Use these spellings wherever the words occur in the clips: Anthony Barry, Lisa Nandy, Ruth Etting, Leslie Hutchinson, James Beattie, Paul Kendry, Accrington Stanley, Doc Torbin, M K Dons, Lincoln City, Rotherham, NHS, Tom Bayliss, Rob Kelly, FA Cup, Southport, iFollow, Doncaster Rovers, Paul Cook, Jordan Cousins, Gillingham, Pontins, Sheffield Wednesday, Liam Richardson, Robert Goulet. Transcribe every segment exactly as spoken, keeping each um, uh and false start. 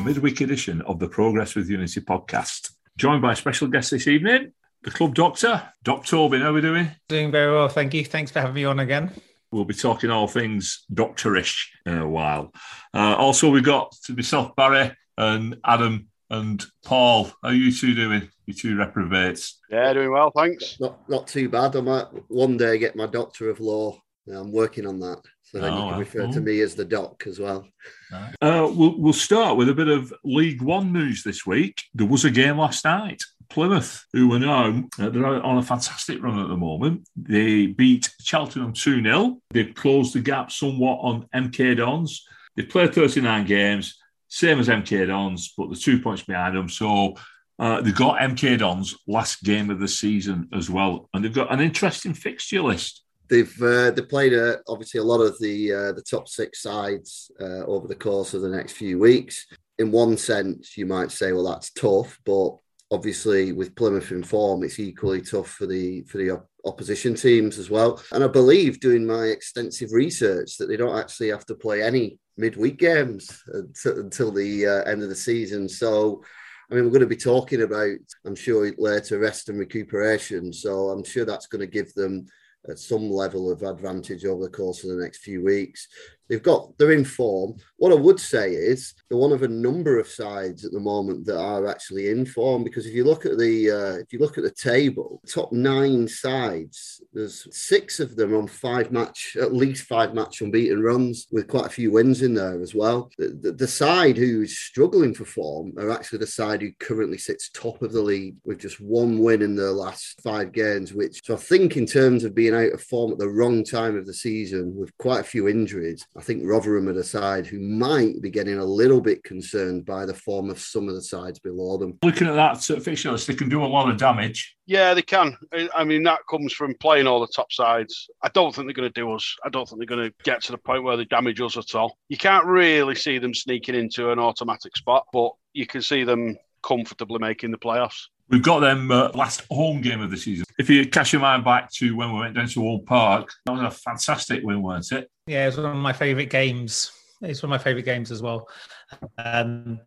the midweek edition of the Progress with Unity podcast. Joined by a special guest this evening, the club doctor, Doc Torbin. How are we doing? Doing very well, thank you. Thanks for having me on again. We'll be talking all things doctorish in a while. Uh, also, we've got myself, Barry, and Adam and Paul. How are you two doing? You two reprobates. Yeah, doing well, thanks. Not not too bad. I might one day get my Doctor of Law. I'm working on that. So then oh, you can refer oh. to me as the Doc as well. Right. Uh, we'll, we'll start with a bit of League One news this week. There was a game last night. Plymouth, who are now uh, they're on a fantastic run at the moment. They beat Cheltenham two nil. They've closed the gap somewhat on M K Dons. They played thirty-nine games, same as M K Dons, but they're two points behind them. So uh, they've got M K Dons' last game of the season as well. And they've got an interesting fixture list. They've uh, they played uh, obviously a lot of the uh, the top six sides uh, over the course of the next few weeks. In one sense, you might say, well, that's tough, but obviously with Plymouth in form, it's equally tough for the for the op- opposition teams as well. And I believe, doing my extensive research, that they don't actually have to play any midweek games until, until the uh, end of the season. So, I mean, we're going to be talking about, I'm sure, later rest and recuperation. So I'm sure that's going to give them at some level of advantage over the course of the next few weeks. They've got, they're in form. What I would say is they're one of a number of sides at the moment that are actually in form, because if you look at the uh, if you look at the table, top nine sides, there's six of them on five match, at least five match unbeaten runs, with quite a few wins in there as well. The, the, the side who is struggling for form are actually the side who currently sits top of the league with just one win in their last five games, which, so I think in terms of being out of form at the wrong time of the season with quite a few injuries, I think Rotherham are the side who might be getting a little bit concerned by the form of some of the sides below them. Looking at that sort of fixture list, they can do a lot of damage. Yeah, they can. I mean, that comes from playing all the top sides. I don't think they're going to do us. I don't think they're going to get to the point where they damage us at all. You can't really see them sneaking into an automatic spot, but you can see them comfortably making the playoffs. We've got them uh, last home game of the season. If you cast your mind back to when we went down to Old Park, that was a fantastic win, wasn't it? Yeah, it was one of my favourite games. It's one of my favourite games as well. Um,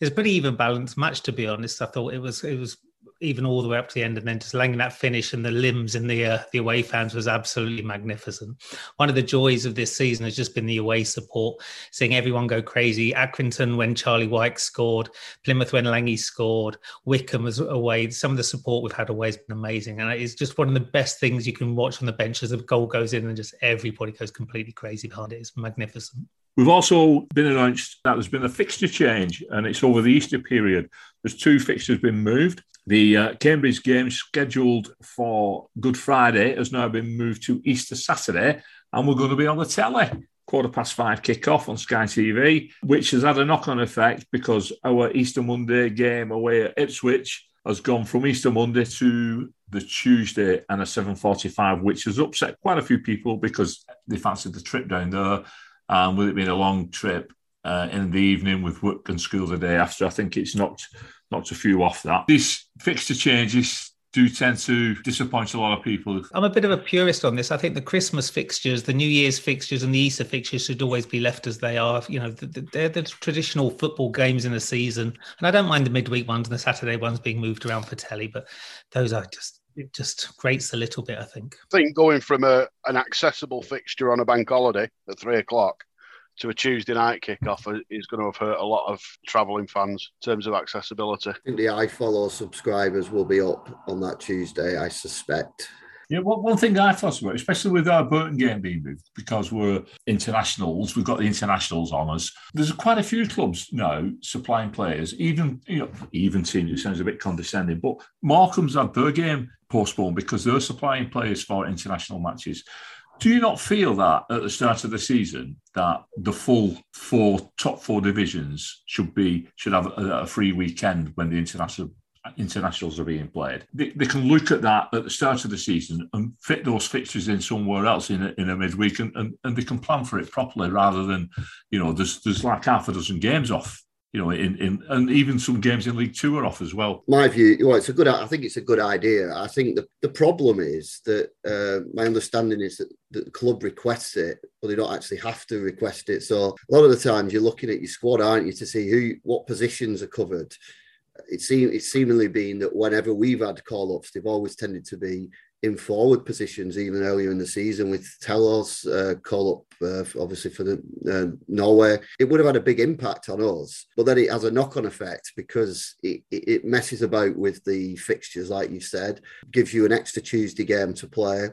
it's a pretty even balanced match, to be honest. I thought it was it was even all the way up to the end, and then just landing that finish and the limbs in the, uh, the away fans was absolutely magnificent. One of the joys of this season has just been the away support, seeing everyone go crazy. Accrington when Charlie Wyke scored, Plymouth when Lange scored, Wickham was away. Some of the support we've had away has been amazing, and it's just one of the best things you can watch on the bench as the goal goes in and just everybody goes completely crazy behind it. It's magnificent. We've also been announced that there's been a fixture change, and it's over the Easter period. There's two fixtures been moved. The uh, Cambridge game scheduled for Good Friday has now been moved to Easter Saturday, and we're going to be on the telly. Quarter past five kick-off on Sky T V, which has had a knock-on effect because our Easter Monday game away at Ipswich has gone from Easter Monday to the Tuesday and a seven forty-five, which has upset quite a few people because they fancied the trip down there. And with it being a long trip uh, in the evening with work and school the day after, I think it's knocked, knocked a few off that. These fixture changes do tend to disappoint a lot of people. I'm a bit of a purist on this. I think the Christmas fixtures, the New Year's fixtures and the Easter fixtures should always be left as they are. You know, they're the traditional football games in the season. And I don't mind the midweek ones and the Saturday ones being moved around for telly, but those are just... It just grates a little bit, I think. I think going from a, an accessible fixture on a bank holiday at three o'clock to a Tuesday night kick-off is going to have hurt a lot of travelling fans in terms of accessibility. I think the iFollow subscribers will be up on that Tuesday, I suspect. Yeah, well, one thing I thought about, especially with our Burton game being moved, because we're internationals, we've got the internationals on us. There's quite a few clubs now supplying players, even you know, even team, it sounds a bit condescending, but Markham's had their game postponed because they're supplying players for international matches. Do you not feel that at the start of the season that the full four top four divisions should be should have a, a free weekend when the international internationals are being played? They, they can look at that at the start of the season and fit those fixtures in somewhere else in a, in a midweek, and, and, and they can plan for it properly rather than, you know, there's there's like half a dozen games off you know, in, in and even some games in League Two are off as well. My view, well, it's a good. I think it's a good idea. I think the, the problem is that uh, my understanding is that the club requests it, but they don't actually have to request it. So a lot of the times you're looking at your squad, aren't you, to see who what positions are covered. It seem it's seemingly been that whenever we've had call-ups, they've always tended to be in forward positions, even earlier in the season with Telos uh, call up, uh, obviously for the uh, Norway. It would have had a big impact on us, but then it has a knock-on effect because it, it messes about with the fixtures, like you said, gives you an extra Tuesday game to play.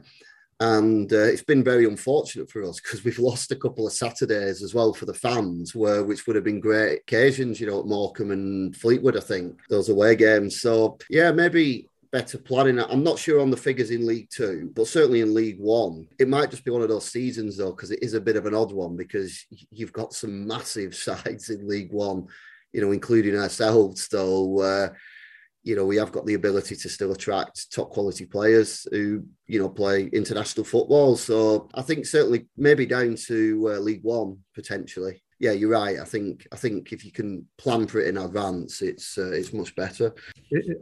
And uh, it's been very unfortunate for us because we've lost a couple of Saturdays as well for the fans, where which would have been great occasions, you know, at Morecambe and Fleetwood, I think, those away games. So, yeah, maybe better planning. I'm not sure on the figures in League Two, but certainly in League One. It might just be one of those seasons, though, because it is a bit of an odd one because you've got some massive sides in League One, you know, including ourselves. So, uh, you know, we have got the ability to still attract top quality players who, you know, play international football. So I think certainly maybe down to uh, League One, potentially. Yeah, you're right. I think I think if you can plan for it in advance, it's uh, it's much better.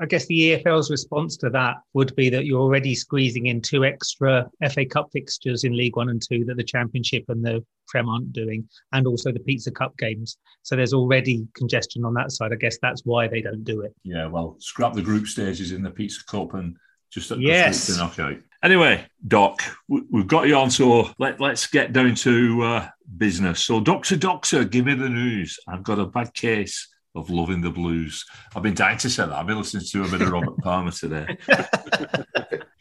I guess the E F L's response to that would be that you're already squeezing in two extra F A Cup fixtures in League One and Two that the Championship and the Prem aren't doing, and also the Pizza Cup games. So there's already congestion on that side. I guess that's why they don't do it. Yeah, well, scrap the group stages in the Pizza Cup and just at yes. the knockout. Anyway, Doc, we've got you on, so let, let's get down to uh, business. So, Doctor, Doctor, give me the news. I've got a bad case of loving the blues. I've been dying to say that. I've been listening to a bit of Robert Palmer today.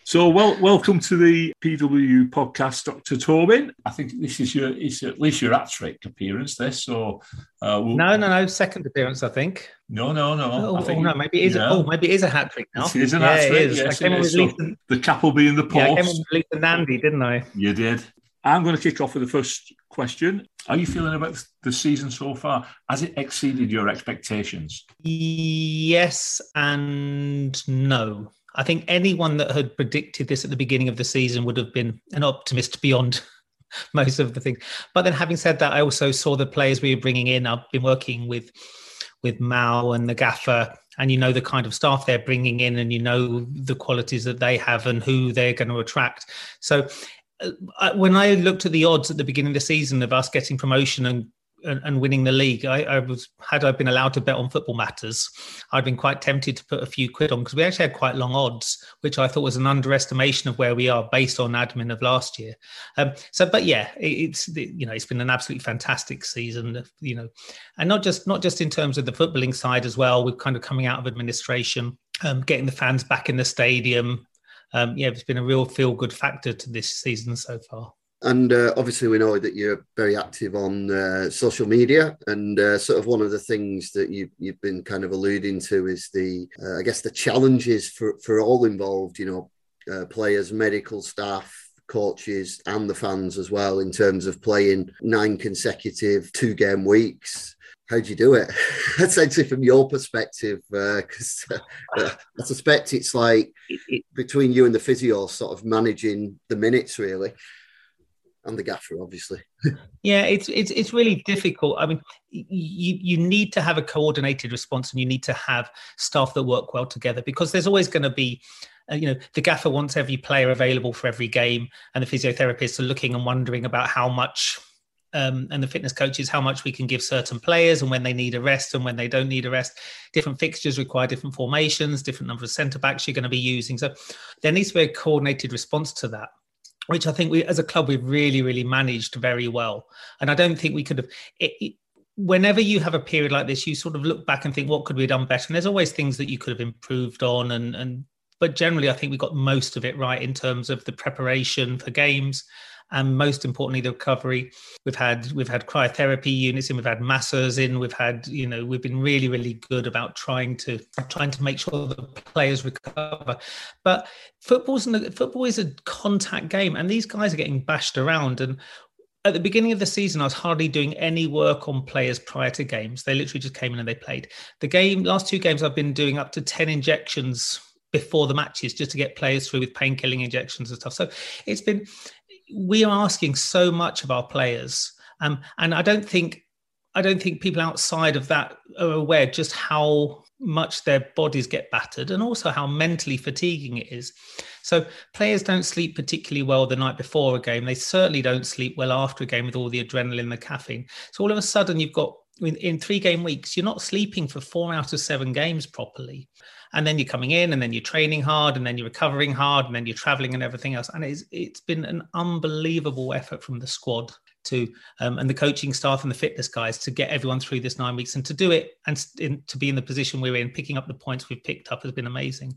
So, well, welcome to the P W podcast, Doctor Torbin. I think this is your, it's at least your hat-trick appearance, this. So, uh, we'll, no, no, no, second appearance, I think. No, no, no. Oh, I think, oh no, maybe it is. Yeah. A, oh, maybe it is a hat trick now. It is a hat trick. Yes, it is. So the cap will be in the post. Yeah, I came on with Lisa Nandy, didn't I? You did. I'm going to kick off with the first question. Are you feeling about the season so far? Has it exceeded your expectations? Yes and no. I think anyone that had predicted this at the beginning of the season would have been an optimist beyond most of the things. But then, having said that, I also saw the players we were bringing in. I've been working with. with Mal and the gaffer, and you know the kind of staff they're bringing in, and you know the qualities that they have and who they're going to attract. So uh, when I looked at the odds at the beginning of the season of us getting promotion and and, and winning the league, I, I was, had I been allowed to bet on Football Matters, I'd been quite tempted to put a few quid on, because we actually had quite long odds, which I thought was an underestimation of where we are based on admin of last year. Um, so, but yeah, it, it's, you know, it's been an absolutely fantastic season, you know, and not just, not just in terms of the footballing side as well. We're kind of coming out of administration, um, getting the fans back in the stadium. Um, yeah, it's been a real feel good factor to this season so far. And uh, obviously, we know that you're very active on uh, social media, and uh, sort of one of the things that you, you've been kind of alluding to is the, uh, I guess, the challenges for, for all involved, you know, uh, players, medical staff, coaches, and the fans as well, in terms of playing nine consecutive two-game weeks. How do you do it? Essentially, from your perspective, because uh, uh, I suspect it's like between you and the physio, sort of managing the minutes, really. And the gaffer, obviously. Yeah, it's it's it's really difficult. I mean, you you need to have a coordinated response, and you need to have staff that work well together, because there's always going to be, uh, you know, the gaffer wants every player available for every game, and the physiotherapists are looking and wondering about how much, um, and the fitness coaches, how much we can give certain players and when they need a rest and when they don't need a rest. Different fixtures require different formations, different number of centre-backs you're going to be using. So there needs to be a coordinated response to that, which I think we, as a club, we've really, really managed very well. And I don't think we could have... It, it, whenever you have a period like this, you sort of look back and think, what could we have done better? And there's always things that you could have improved on. And, and but generally, I think we got most of it right in terms of the preparation for games, and most importantly, the recovery. We've had we've had cryotherapy units in, we've had masseurs in, we've had, you know, we've been really, really good about trying to trying to make sure the players recover. But football's football is a contact game, and these guys are getting bashed around. And at the beginning of the season, I was hardly doing any work on players prior to games. They literally just came in and they played. The game last two games, I've been doing up to ten injections before the matches, just to get players through with pain-killing injections and stuff. So it's been. We are asking so much of our players, um, and I don't think I don't think people outside of that are aware just how much their bodies get battered and also how mentally fatiguing it is. So players don't sleep particularly well the night before a game. They certainly don't sleep well after a game with all the adrenaline and the caffeine. So all of a sudden you've got, in, in three game weeks, you're not sleeping for four out of seven games properly. And then you're coming in and then you're training hard and then you're recovering hard and then you're traveling and everything else. And it's, it's been an unbelievable effort from the squad to um, and the coaching staff and the fitness guys to get everyone through this nine weeks and to do it and in, to be in the position we're in, picking up the points we've picked up has been amazing.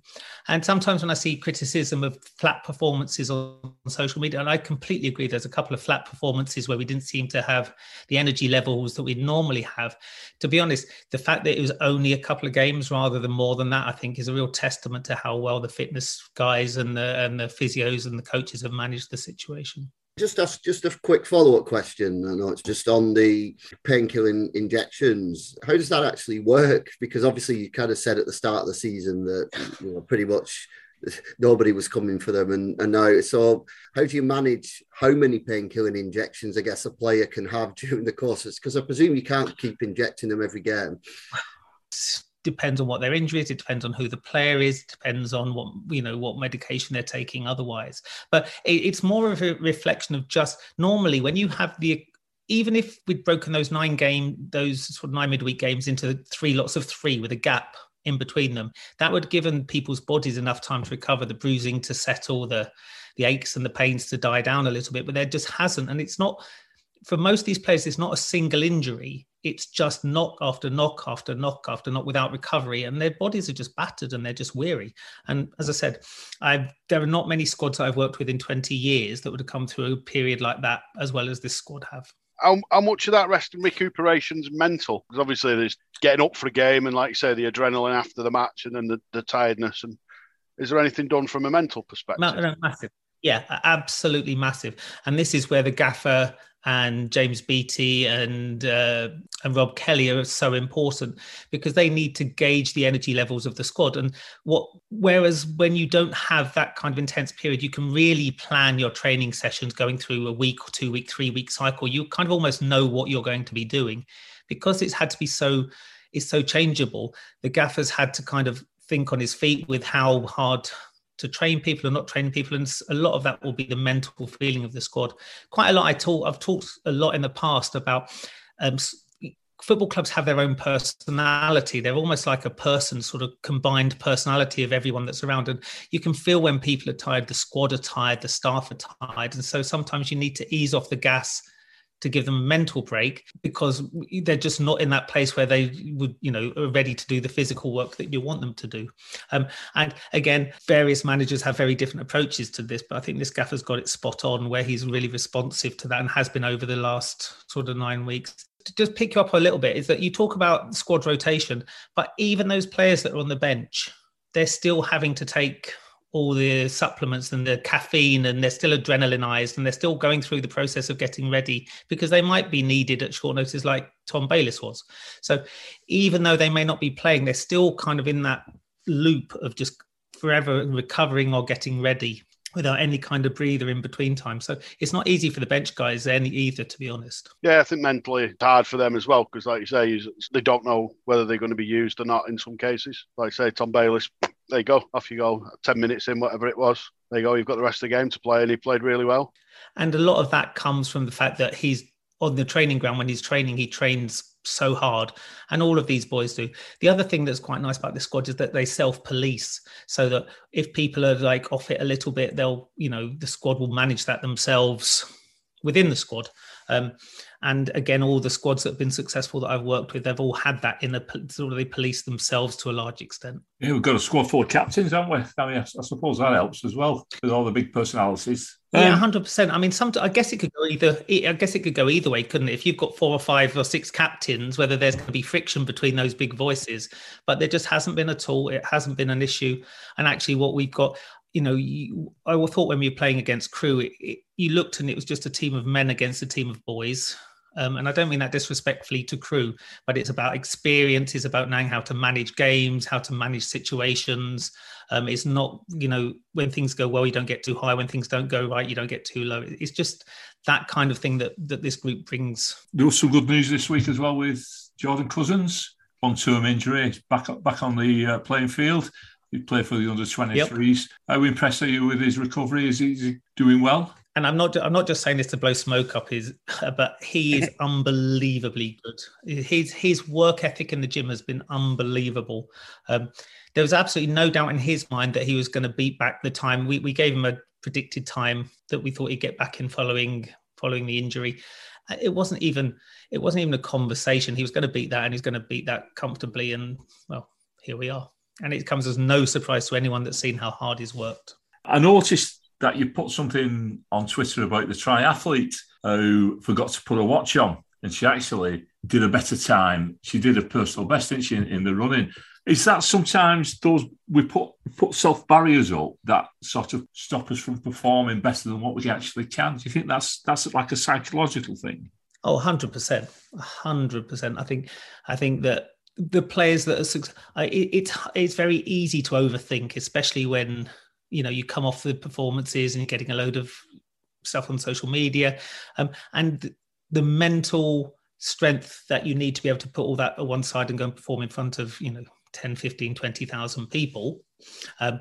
And sometimes when I see criticism of flat performances on social media, and I completely agree, there's a couple of flat performances where we didn't seem to have the energy levels that we normally have. To be honest, the fact that it was only a couple of games rather than more than that, I think is a real testament to how well the fitness guys and the, and the physios and the coaches have managed the situation. Just ask just a quick follow-up question. I know it's just on the painkilling injections. How does that actually work? Because obviously you kind of said at the start of the season that, you know, pretty much nobody was coming for them, and, and now, so how do you manage how many painkilling injections I guess a player can have during the courses? Because I presume you can't keep injecting them every game. Depends on what their injury is, it depends on who the player is, it depends on what, you know, what medication they're taking otherwise. But it, it's more of a reflection of just normally when you have the, even if we'd broken those nine game, those sort of nine midweek games into three lots of three with a gap in between them, that would have given people's bodies enough time to recover, the bruising to settle, the, the aches and the pains to die down a little bit, but there just hasn't. And it's not, for most of these players, it's not a single injury. It's just knock after knock after knock after knock without recovery. And their bodies are just battered and they're just weary. And as I said, I've, there are not many squads that I've worked with in twenty years that would have come through a period like that as well as this squad have. How, how much of that rest and recuperation is mental? Because obviously there's getting up for a game and, like you say, the adrenaline after the match and then the, the tiredness. And is there anything done from a mental perspective? No, massive. Yeah, absolutely massive. And this is where the gaffer and James Beattie and uh, and Rob Kelly are so important, because they need to gauge the energy levels of the squad. And what, whereas when you don't have that kind of intense period, you can really plan your training sessions going through a week or two week, three week cycle. You kind of almost know what you're going to be doing, because it's had to be so, it's so changeable. The gaffer's had to kind of think on his feet with how hard to train people and not train people. And a lot of that will be the mental feeling of the squad. Quite a lot I talk, I've talked a lot in the past about um, football clubs have their own personality. They're almost like a person, sort of combined personality of everyone that's around. And you can feel when people are tired, the squad are tired, the staff are tired. And so sometimes you need to ease off the gas to give them a mental break, because they're just not in that place where they would, you know, are ready to do the physical work that you want them to do. Um, and again, various managers have very different approaches to this, but I think this gaffer's got it spot on, where he's really responsive to that and has been over the last sort of nine weeks. To just pick you up a little bit is that you talk about squad rotation, but even those players that are on the bench, they're still having to take all the supplements and the caffeine, and they're still adrenalinized and they're still going through the process of getting ready, because they might be needed at short notice like Tom Bayliss was. So even though they may not be playing, they're still kind of in that loop of just forever recovering or getting ready without any kind of breather in between time. So it's not easy for the bench guys any either, to be honest. Yeah, I think mentally it's hard for them as well, because like you say, they don't know whether they're going to be used or not in some cases. Like say Tom Bayliss, there you go, off you go, ten minutes in, whatever it was. There you go, you've got the rest of the game to play, and he played really well. And a lot of that comes from the fact that he's on the training ground. When he's training, he trains so hard, and all of these boys do. The other thing that's quite nice about this squad is that they self-police, so that if people are like off it a little bit, they'll, you know, the squad will manage that themselves within the squad. Um, and again, all the squads that have been successful that I've worked with, they've all had that in the sort of, they police themselves to a large extent. Yeah, we've got a squad full of captains, haven't we? I mean, I, I suppose that helps as well, with all the big personalities. Yeah, um, one hundred percent. I mean, some, I guess it could go either. I guess it could go either way, couldn't it? If you've got four or five or six captains, whether there's going to be friction between those big voices, but there just hasn't been at all. It hasn't been an issue. And actually, what we've got, you know, you, I thought when we were playing against Crew, it, it, you looked and it was just a team of men against a team of boys. Um, and I don't mean that disrespectfully to Crew, but it's about experience. It's about knowing how to manage games, how to manage situations. Um, it's not, you know, when things go well, you don't get too high. When things don't go right, you don't get too low. It's just that kind of thing that, that this group brings. There was some good news this week as well with Jordan Cousins. long-term injury, back up, back on the uh, playing field. He played for the under twenty-threes. Yep. How impressed are you with his recovery? Is he, is he doing well? And I'm not I'm not just saying this to blow smoke up his, but he is unbelievably good. His his work ethic in the gym has been unbelievable. Um, there was absolutely no doubt in his mind that he was going to beat back the time. We we gave him a predicted time that we thought he'd get back in following following the injury. It wasn't even it wasn't even a conversation. He was going to beat that, and he's going to beat that comfortably. And well, here we are. And it comes as no surprise to anyone that's seen how hard he's worked. I noticed that you put something on Twitter about the triathlete who forgot to put a watch on, and she actually did a better time. She did a personal best, didn't she, in, in the running. Is that sometimes those we put put self-barriers up that sort of stop us from performing better than what we actually can? Do you think that's that's like a psychological thing? Oh, one hundred percent. one hundred percent. I think, I think that the players that are... It, it, it's very easy to overthink, especially when... You know, you come off the performances and you're getting a load of stuff on social media, um, and the mental strength that you need to be able to put all that at one side and go and perform in front of, you know, ten, fifteen, twenty thousand people um,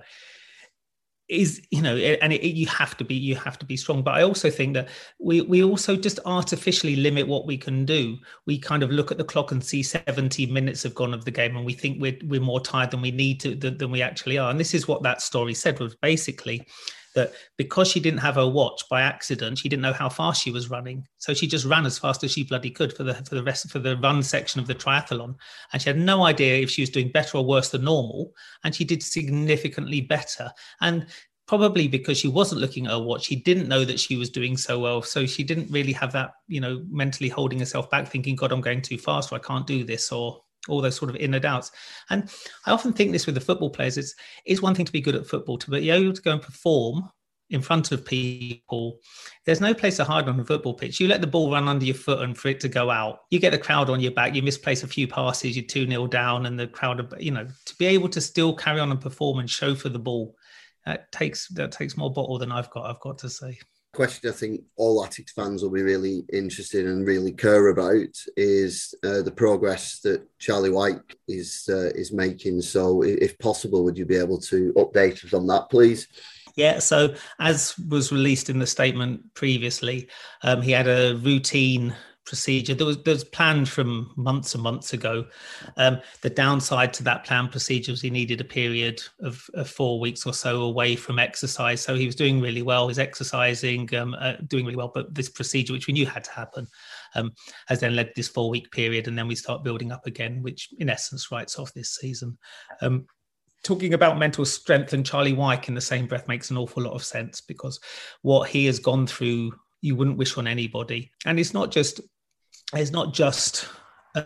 is, you know, and it, it, you have to be, you have to be strong. But I also think that we, we also just artificially limit what we can do. We kind of look at the clock and see seventy minutes have gone of the game, and we think we're, we're more tired than we need to, than, than we actually are. And this is what that story said, was basically that because she didn't have her watch by accident, she didn't know how fast she was running. So she just ran as fast as she bloody could for the, for the rest, for the run section of the triathlon. And she had no idea if she was doing better or worse than normal. And she did significantly better. And probably because she wasn't looking at her watch, she didn't know that she was doing so well. So she didn't really have that, you know, mentally holding herself back, thinking, God, I'm going too fast, or I can't do this, or all those sort of inner doubts. And I often think this with the football players, it's, it's one thing to be good at football, to be able to go and perform in front of people. There's no place to hide on a football pitch. You let the ball run under your foot and for it to go out. You get the crowd on your back, you misplace a few passes, you're two nil down, and the crowd, you know, to be able to still carry on and perform and show for the ball, that takes, that takes more bottle than I've got, I've got to say. Question I think all Attics fans will be really interested in and really care about is uh, the progress that Charlie Wyke is uh, is making. So, if possible, would you be able to update us on that, please? Yeah. So, as was released in the statement previously, um, he had a routine procedure that was, that was planned from months and months ago. Um, the downside to that planned procedure was he needed a period of, of four weeks or so away from exercise. So he was doing really well, he's exercising, um, uh, doing really well, but this procedure, which we knew had to happen, um, has then led to this four week period. And then we start building up again, which in essence writes off this season. Um, Talking about mental strength and Charlie Wyke in the same breath makes an awful lot of sense, because what he has gone through, you wouldn't wish on anybody. And it's not just, it's not just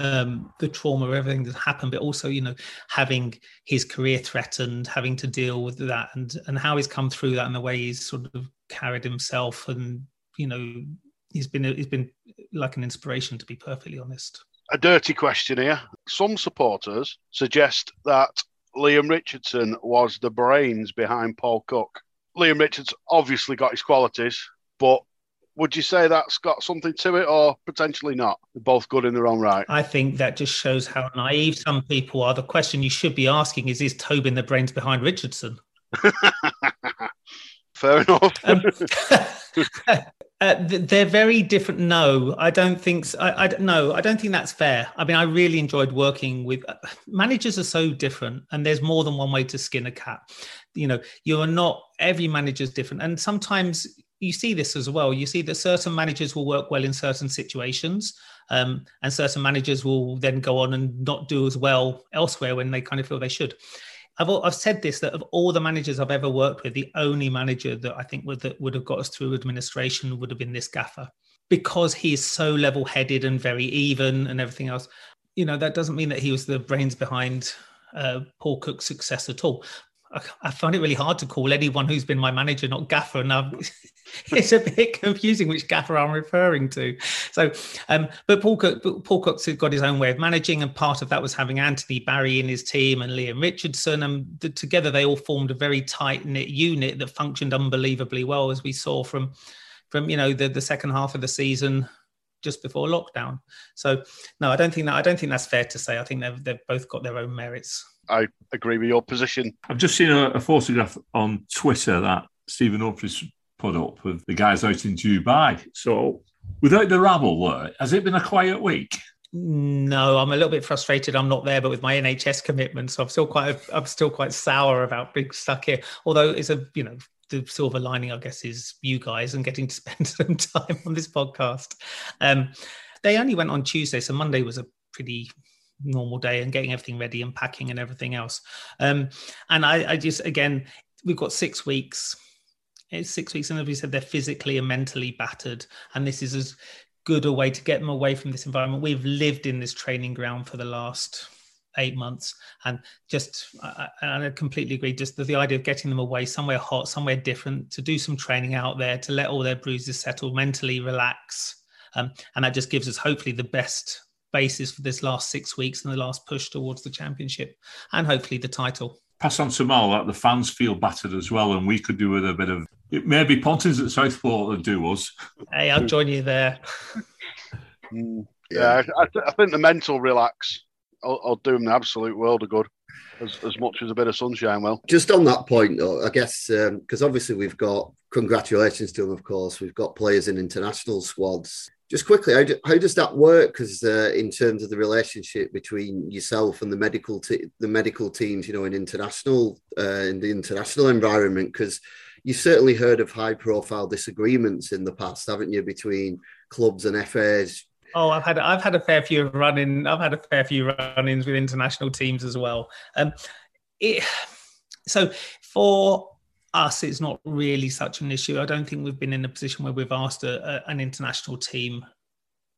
um, the trauma of everything that happened, but also, you know, having his career threatened, having to deal with that, and and how he's come through that, and the way he's sort of carried himself, and you know, he's been he's been like an inspiration, to be perfectly honest. A dirty question here. Some supporters suggest that Liam Richardson was the brains behind Paul Cook. Liam Richardson obviously got his qualities, but would you say that's got something to it, or potentially not? They're both good in their own right. I think that just shows how naive some people are. The question you should be asking is, is Tobin the brains behind Richardson? Fair enough. um, uh, they're very different. No, I don't think so. I, I, no, I don't think that's fair. I mean, I really enjoyed working with uh, managers are so different, and there's more than one way to skin a cat. You know, you're not, every manager's different. And sometimes you see this as well. You see that certain managers will work well in certain situations, um, and certain managers will then go on and not do as well elsewhere when they kind of feel they should. I've, I've said this, that of all the managers I've ever worked with, the only manager that I think would, that would have got us through administration would have been this gaffer, because he is so level-headed and very even and everything else. You know, that doesn't mean that he was the brains behind uh, Paul Cook's success at all. I, I find it really hard to call anyone who's been my manager not gaffer, and I've, it's a bit confusing which gaffer I'm referring to. So, um, but Paul Cook, Paul Cook's got his own way of managing, and part of that was having Anthony Barry in his team and Liam Richardson, and the, together they all formed a very tight-knit unit that functioned unbelievably well, as we saw from, from you know, the, the second half of the season just before lockdown. So no, I don't think that I don't think that's fair to say. I think they've they've both got their own merits. I agree with your position. I've just seen a, a photograph on Twitter that Stephen Orpheus put up of the guys out in Dubai. So without the rabble there, has it been a quiet week? No, I'm a little bit frustrated I'm not there, but with my N H S commitments, so I'm still quite I'm still quite sour about being stuck here. Although it's a, you know, the silver lining, I guess, is you guys and getting to spend some time on this podcast. Um, they only went on Tuesday, so Monday was a pretty normal day, and getting everything ready and packing and everything else. Um, and I, I just, again, we've got six weeks. It's six weeks, and as we said, they're physically and mentally battered, and this is as good a way to get them away from this environment. We've lived in this training ground for the last eight months, and just I, and I completely agree, just the, the idea of getting them away somewhere hot, somewhere different, to do some training out there, to let all their bruises settle, mentally relax, um, and that just gives us hopefully the best basis for this last six weeks and the last push towards the championship and hopefully the title. Pass on to Mal that the fans feel battered as well, and we could do with a bit of it. May be Pontins at Southport that do us. Hey, I'll join you there. mm, yeah, I, I think the mental relax I'll, I'll do them the absolute world of good, as, as much as a bit of sunshine will. Just on that point, though, I guess because um, obviously we've got congratulations to them. Of course, we've got players in international squads. Just quickly, how, do, how does that work? Because uh, in terms of the relationship between yourself and the medical te- the medical teams, you know, in international uh, in the international environment, because you've certainly heard of high-profile disagreements in the past, haven't you, between clubs and F As? Oh, I've had I've had a fair few run-in. I've had a fair few run-ins with international teams as well. Um, it, so for. us, it's not really such an issue. I don't think we've been in a position where we've asked a, a, an international team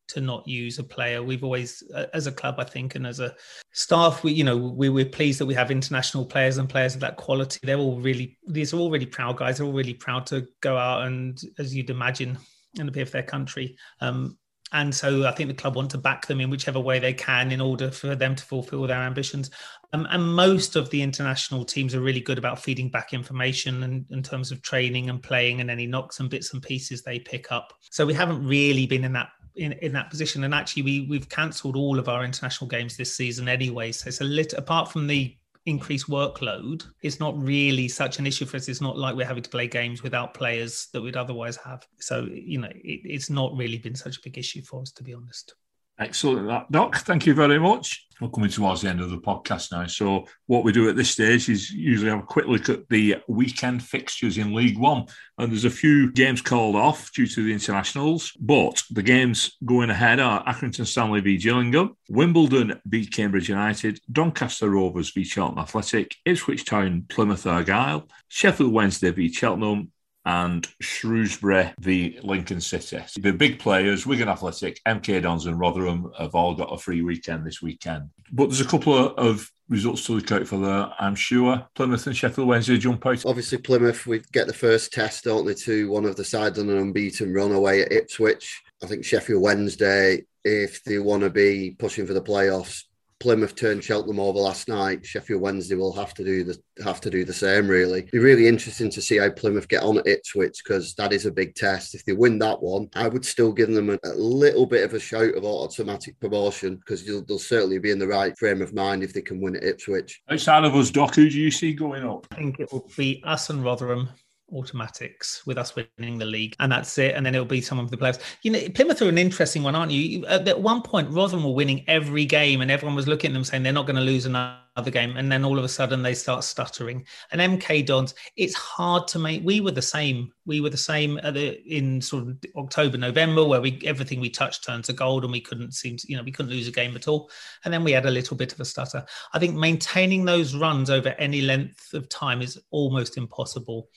to not use a player. We've always, as a club, I think, and as a staff, we, you know, we, we're pleased that we have international players and players of that quality. They're all really, these are all really proud guys. They're all really proud to go out and, as you'd imagine, and appear for their country. Um, and so I think the club want to back them in whichever way they can in order for them to fulfil their ambitions. Um, and most of the international teams are really good about feeding back information and, in terms of training and playing and any knocks and bits and pieces they pick up. So we haven't really been in that in, in that position. And actually, we, we've cancelled all of our international games this season anyway. So it's a little, apart from the increased workload, it's not really such an issue for us. It's not like we're having to play games without players that we'd otherwise have. So, you know, it, it's not really been such a big issue for us, to be honest. Excellent, that, Doc. Thank you very much. We're coming towards the end of the podcast now. So what we do at this stage is usually have a quick look at the weekend fixtures in League One. And there's a few games called off due to the internationals, but the games going ahead are Accrington Stanley v Gillingham, Wimbledon beat Cambridge United, Doncaster Rovers v Cheltenham Athletic, Ipswich Town, Plymouth Argyle, Sheffield Wednesday v Cheltenham, and Shrewsbury v Lincoln City. The big players, Wigan Athletic, M K Dons and Rotherham, have all got a free weekend this weekend. But there's a couple of results to look out for there, I'm sure. Plymouth and Sheffield Wednesday jump out. Obviously, Plymouth, we get the first test, don't they, to one of the sides on an unbeaten run away at Ipswich. I think Sheffield Wednesday, if they want to be pushing for the playoffs, Plymouth turned Cheltenham over last night. Sheffield Wednesday will have to do the have to do the same, really. It'll be really interesting to see how Plymouth get on at Ipswich, because that is a big test. If they win that one, I would still give them a, a little bit of a shout of automatic promotion, because they'll, they'll certainly be in the right frame of mind if they can win at Ipswich. Outside of us, Doc, who do you see going up? I think it will be us and Rotherham. Automatics, with us winning the league, and that's it, and then it'll be some of the players. You know, Plymouth are an interesting one, aren't you? At one point Rotherham were winning every game and everyone was looking at them saying they're not going to lose another game, and then all of a sudden they start stuttering. And M K Dons, it's hard to make. We were the same we were the same at the, in sort of October, November, where we everything we touched turned to gold, and we couldn't seem to, you know, we couldn't lose a game at all, and then we had a little bit of a stutter. I think maintaining those runs over any length of time is almost impossible.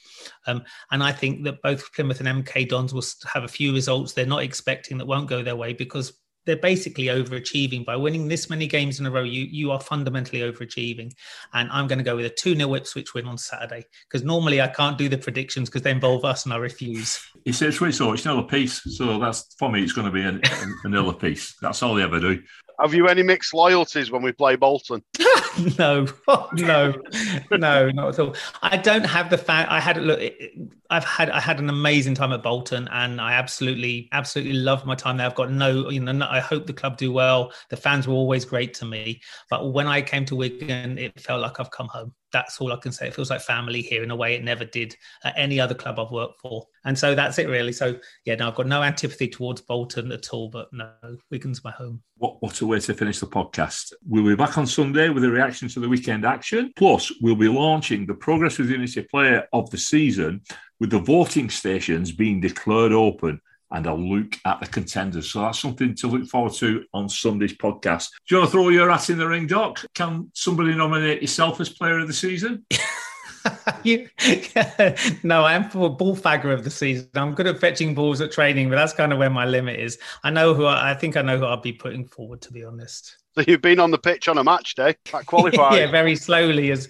Um, and I think that both Plymouth and M K Dons will have a few results they're not expecting that won't go their way, because they're basically overachieving. By winning this many games in a row, you you are fundamentally overachieving. And I'm going to go with a two nil Ipswich win on Saturday, because normally I can't do the predictions because they involve us, and I refuse. It's Ipswich, so it's nil apiece. So that's, for me, it's going to be an, an, an nil apiece. That's all they ever do. Have you any mixed loyalties when we play Bolton? No, no, no, not at all. I don't have the fact. I had look. I've had I had an amazing time at Bolton, and I absolutely, absolutely loved my time there. I've got no, you know, no, I hope the club do well. The fans were always great to me, but when I came to Wigan, it felt like I've come home. That's all I can say. It feels like family here in a way it never did at any other club I've worked for. And so that's it, really. So, yeah, no, I've got no antipathy towards Bolton at all, but no, Wigan's my home. What, what a way to finish the podcast. We'll be back on Sunday with a reaction to the weekend action. Plus, we'll be launching the Progress with Unity Player of the Season with the voting stations being declared open and a look at the contenders. So that's something to look forward to on Sunday's podcast. Do you want to throw your hat in the ring, Doc? Can somebody nominate yourself as Player of the Season? you, yeah, no, I am for ball fagger of the season. I'm good at fetching balls at training, but that's kind of where my limit is. I know who I, I think I know who I'll be putting forward, to be honest. So you've been on the pitch on a match day, that qualifies. Yeah, very slowly, as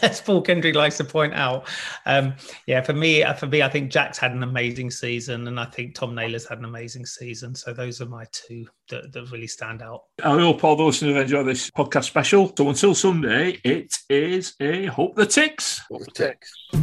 as Paul Kendry likes to point out. Um, yeah, for me, for me, I think Jack's had an amazing season, and I think Tom Naylor's had an amazing season. So those are my two that, that really stand out. I hope all those who enjoy this podcast special. So until Sunday, it is a Hope the Ticks. Hope the Ticks.